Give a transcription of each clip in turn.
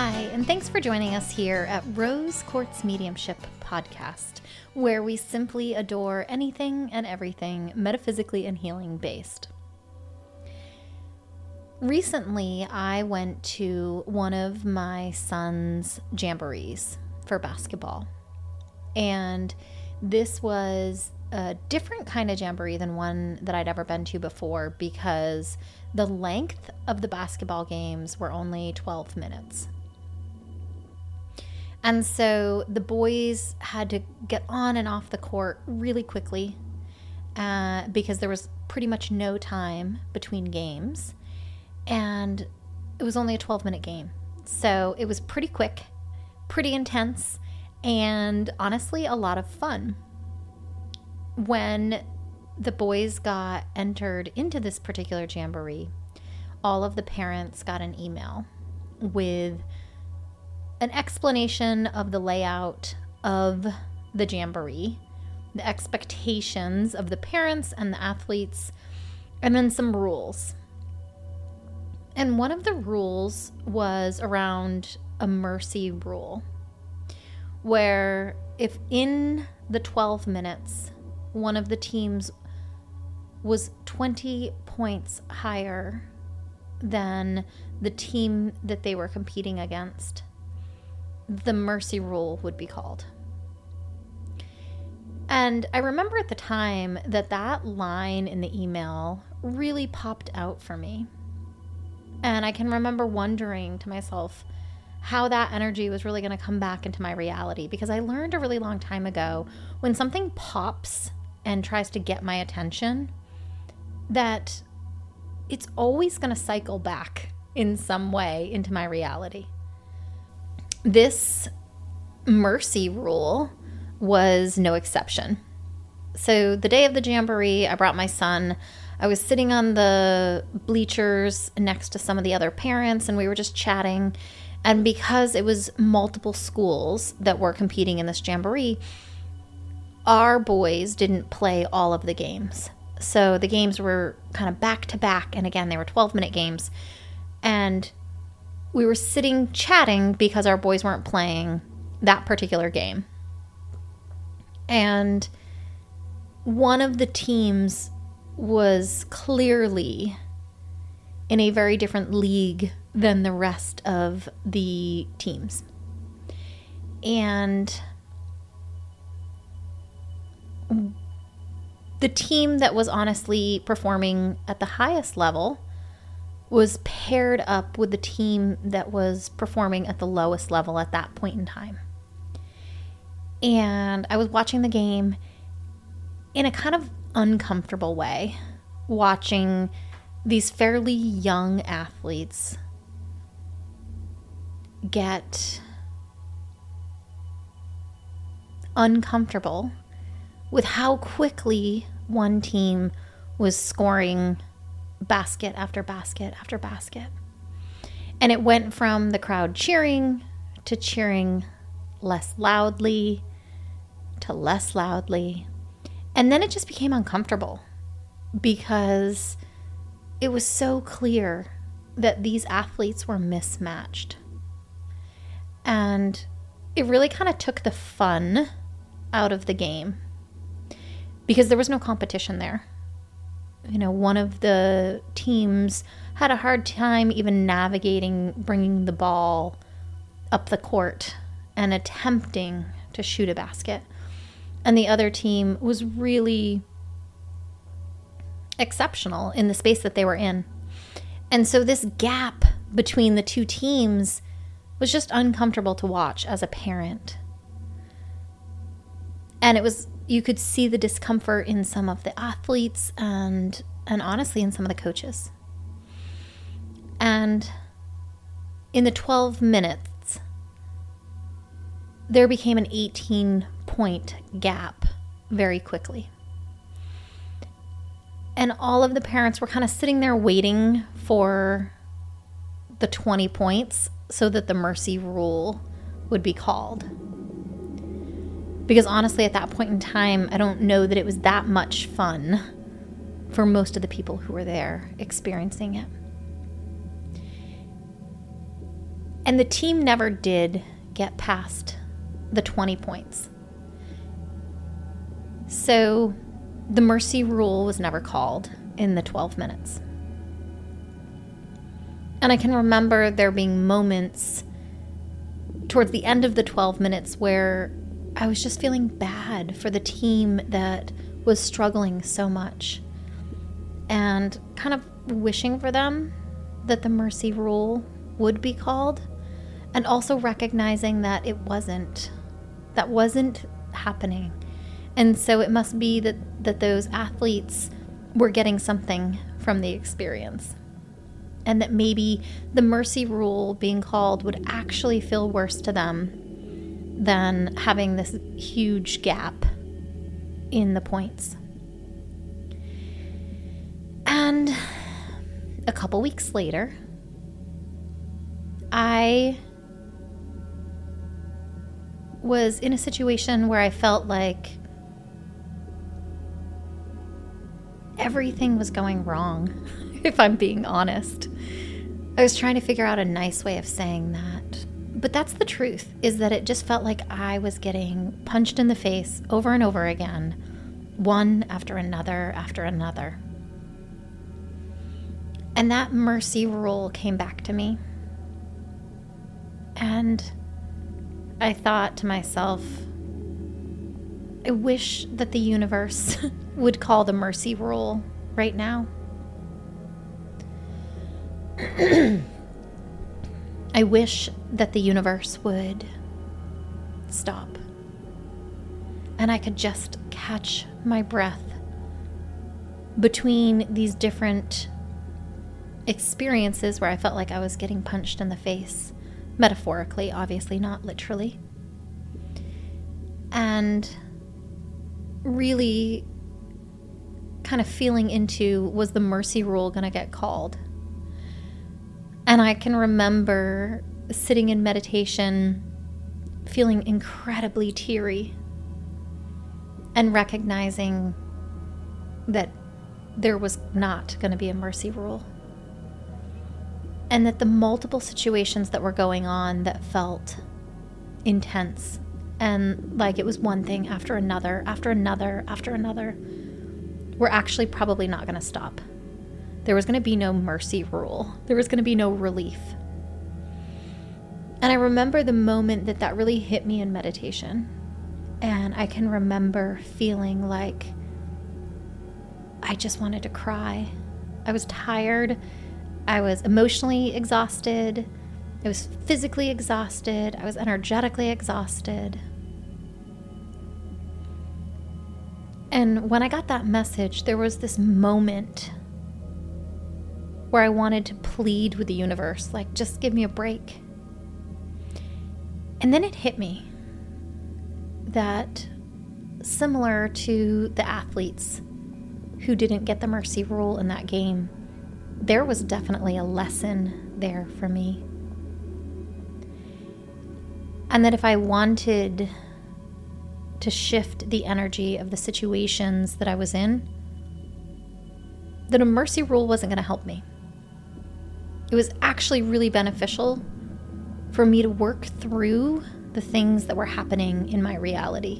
Hi, and thanks for joining us here at Rose Quartz Mediumship Podcast, where we simply adore anything and everything metaphysically and healing based. Recently, I went to one of my son's jamborees for basketball, and this was a different kind of jamboree than one that I'd ever been to before because the length of the basketball games were only 12 minutes. And so the boys had to get on and off the court really quickly because there was pretty much no time between games. And it was only a 12-minute game. So it was pretty quick, pretty intense, and honestly a lot of fun. When the boys got entered into this particular jamboree, all of the parents got an email with an explanation of the layout of the jamboree, the expectations of the parents and the athletes, and then some rules. And one of the rules was around a mercy rule, where if in the 12 minutes one of the teams was 20 points higher than the team that they were competing against, the mercy rule would be called. And I remember at the time that line in the email really popped out for me. And I can remember wondering to myself how that energy was really going to come back into my reality, because I learned a really long time ago, when something pops and tries to get my attention, that it's always going to cycle back in some way into my reality. This mercy rule was no exception. So the day of the jamboree, I brought my son. I was sitting on the bleachers next to some of the other parents, and we were just chatting. And because it was multiple schools that were competing in this jamboree, our boys didn't play all of the games. So the games were kind of back to back. And again, they were 12-minute games. And we were sitting chatting because our boys weren't playing that particular game. And one of the teams was clearly in a very different league than the rest of the teams. And the team that was honestly performing at the highest level was paired up with the team that was performing at the lowest level at that point in time. And I was watching the game in a kind of uncomfortable way, watching these fairly young athletes get uncomfortable with how quickly one team was scoring basket after basket after basket. And it went from the crowd cheering to cheering less loudly to less loudly. And then it just became uncomfortable because it was so clear that these athletes were mismatched. And it really kind of took the fun out of the game because there was no competition there. You know, one of the teams had a hard time even navigating bringing the ball up the court and attempting to shoot a basket. And the other team was really exceptional in the space that they were in. And so this gap between the two teams was just uncomfortable to watch as a parent. And it was, you could see the discomfort in some of the athletes and honestly in some of the coaches. And in the 12 minutes, there became an 18-point gap very quickly. And all of the parents were kind of sitting there waiting for the 20 points so that the mercy rule would be called. Because honestly, at that point in time, I don't know that it was that much fun for most of the people who were there experiencing it. And the team never did get past the 20 points. So the mercy rule was never called in the 12 minutes. And I can remember there being moments towards the end of the 12 minutes where I was just feeling bad for the team that was struggling so much and kind of wishing for them that the mercy rule would be called, and also recognizing that it wasn't. That wasn't happening. And so it must be that those athletes were getting something from the experience. And that maybe the mercy rule being called would actually feel worse to them than having this huge gap in the points. And a couple weeks later, I was in a situation where I felt like everything was going wrong, if I'm being honest. I was trying to figure out a nice way of saying that. But that's the truth, is that it just felt like I was getting punched in the face over and over again, one after another after another. And that mercy rule came back to me. And I thought to myself, I wish that the universe would call the mercy rule right now. I wish that the universe would stop. And I could just catch my breath between these different experiences where I felt like I was getting punched in the face. Metaphorically, obviously, not literally. And really kind of feeling into, was the mercy rule going to get called? And I can remember sitting in meditation, feeling incredibly teary and recognizing that there was not going to be a mercy rule. And that the multiple situations that were going on that felt intense and like it was one thing after another, after another, after another, were actually probably not going to stop. There was going to be no mercy rule. There was going to be no relief. And I remember the moment that really hit me in meditation. And I can remember feeling like I just wanted to cry. I was tired. I was emotionally exhausted, I was physically exhausted, I was energetically exhausted. And when I got that message, there was this moment where I wanted to plead with the universe, like, just give me a break. And then it hit me that, similar to the athletes who didn't get the mercy rule in that game, there was definitely a lesson there for me. And that if I wanted to shift the energy of the situations that I was in, that a mercy rule wasn't going to help me. It was actually really beneficial for me to work through the things that were happening in my reality.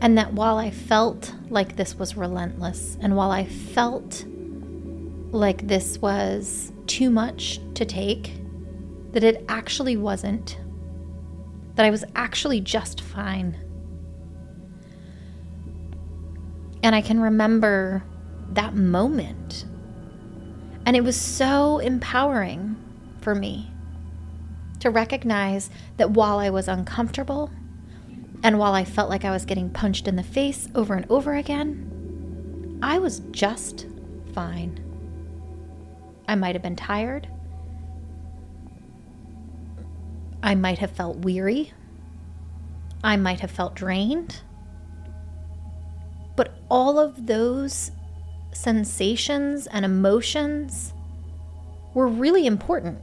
And that while I felt like this was relentless, and while I felt like this was too much to take, that it actually wasn't, that I was actually just fine. And I can remember that moment, and it was so empowering for me to recognize that while I was uncomfortable and while I felt like I was getting punched in the face over and over again, I was just fine. I might have been tired. I might have felt weary. I might have felt drained. But all of those sensations and emotions were really important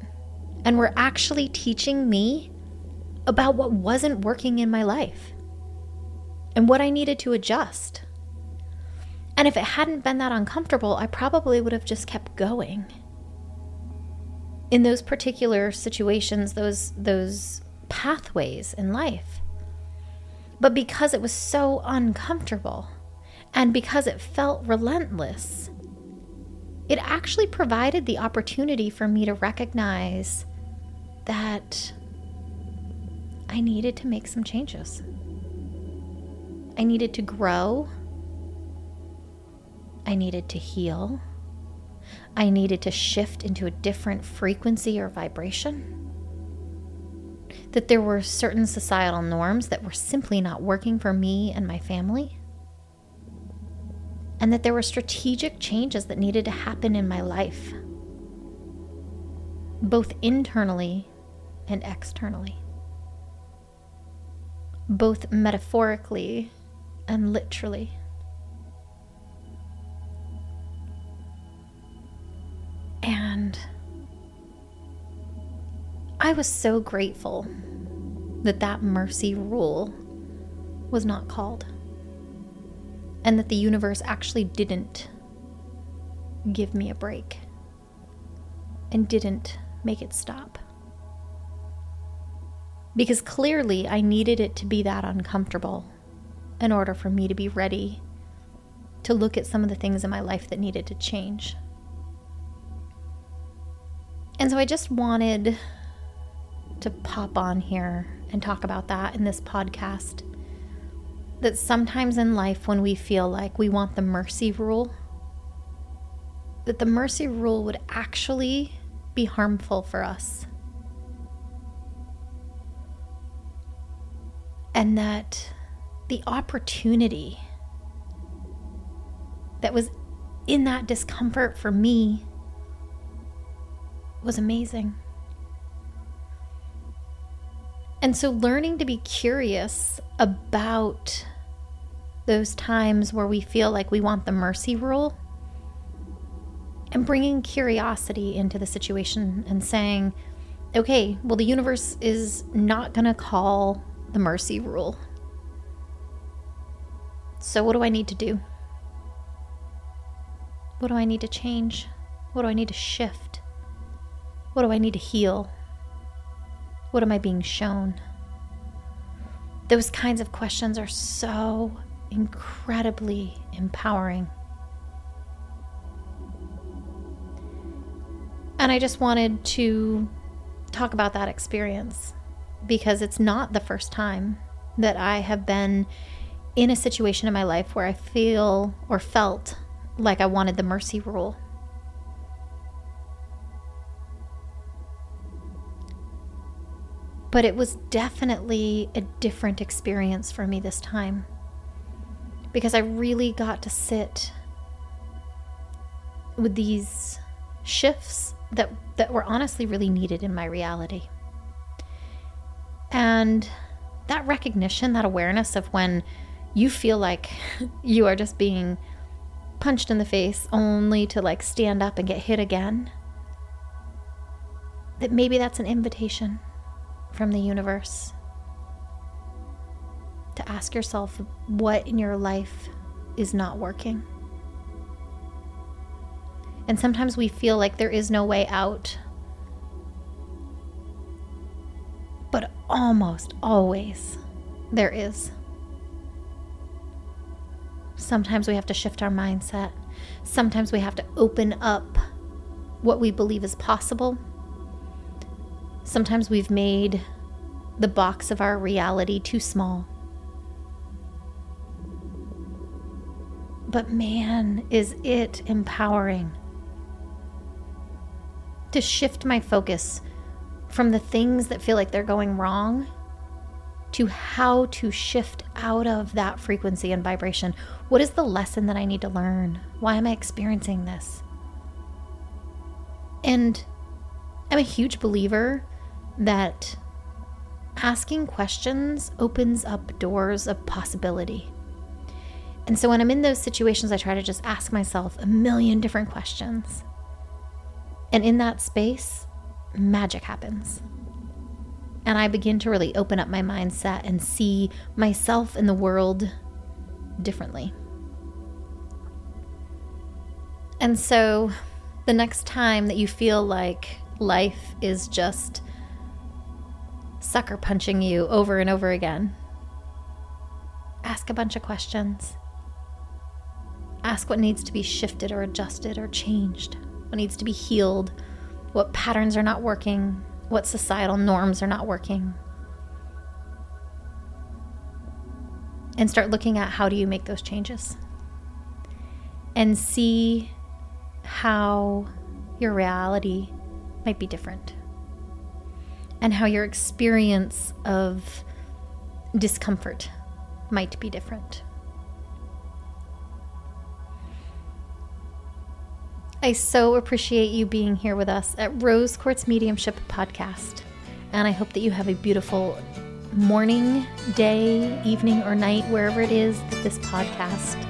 and were actually teaching me about what wasn't working in my life and what I needed to adjust. And if it hadn't been that uncomfortable, I probably would have just kept going. in those particular situations, those pathways in life. But because it was so uncomfortable and because it felt relentless, it actually provided the opportunity for me to recognize that I needed to make some changes. I needed to grow. I needed to heal. I needed to shift into a different frequency or vibration. That there were certain societal norms that were simply not working for me and my family. And that there were strategic changes that needed to happen in my life, both internally and externally, both metaphorically and literally. And I was so grateful that that mercy rule was not called. And that the universe actually didn't give me a break and didn't make it stop. Because clearly I needed it to be that uncomfortable in order for me to be ready to look at some of the things in my life that needed to change. And so I just wanted to pop on here and talk about that in this podcast. That sometimes in life when we feel like we want the mercy rule, that the mercy rule would actually be harmful for us. And that the opportunity that was in that discomfort for me was amazing. And so learning to be curious about those times where we feel like we want the mercy rule and bringing curiosity into the situation and saying, okay, well, the universe is not going to call the mercy rule. So what do I need to do? What do I need to change? What do I need to shift? What do I need to heal? What am I being shown? Those kinds of questions are so incredibly empowering. And I just wanted to talk about that experience because it's not the first time that I have been in a situation in my life where I feel or felt like I wanted the mercy rule. But it was definitely a different experience for me this time because I really got to sit with these shifts that were honestly really needed in my reality. And that recognition, that awareness of when you feel like you are just being punched in the face only to like stand up and get hit again, that maybe that's an invitation from the universe to ask yourself what in your life is not working. And sometimes we feel like there is no way out, but almost always there is. Sometimes we have to shift our mindset. Sometimes we have to open up what we believe is possible. Sometimes we've made the box of our reality too small. But man, is it empowering to shift my focus from the things that feel like they're going wrong to how to shift out of that frequency and vibration. What is the lesson that I need to learn? Why am I experiencing this? And I'm a huge believer that asking questions opens up doors of possibility. And so when I'm in those situations, I try to just ask myself a million different questions. And in that space, magic happens. And I begin to really open up my mindset and see myself and the world differently. And so the next time that you feel like life is just sucker punching you over and over again. Ask a bunch of questions. Ask what needs to be shifted or adjusted or changed, what needs to be healed, what patterns are not working, what societal norms are not working. And start looking at how do you make those changes. And see how your reality might be different. And how your experience of discomfort might be different. I so appreciate you being here with us at Rose Quartz Mediumship Podcast. And I hope that you have a beautiful morning, day, evening, or night, wherever it is that this podcast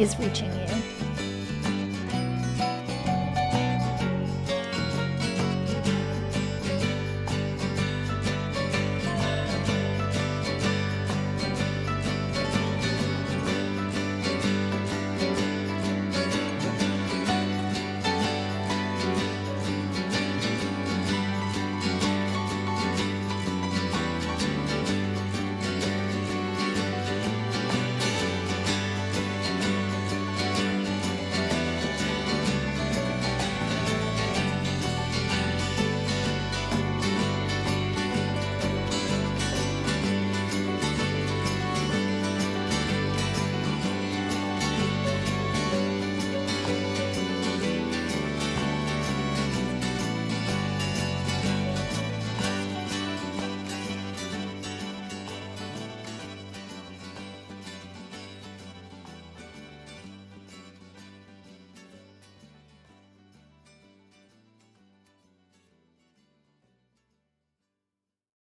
is reaching you.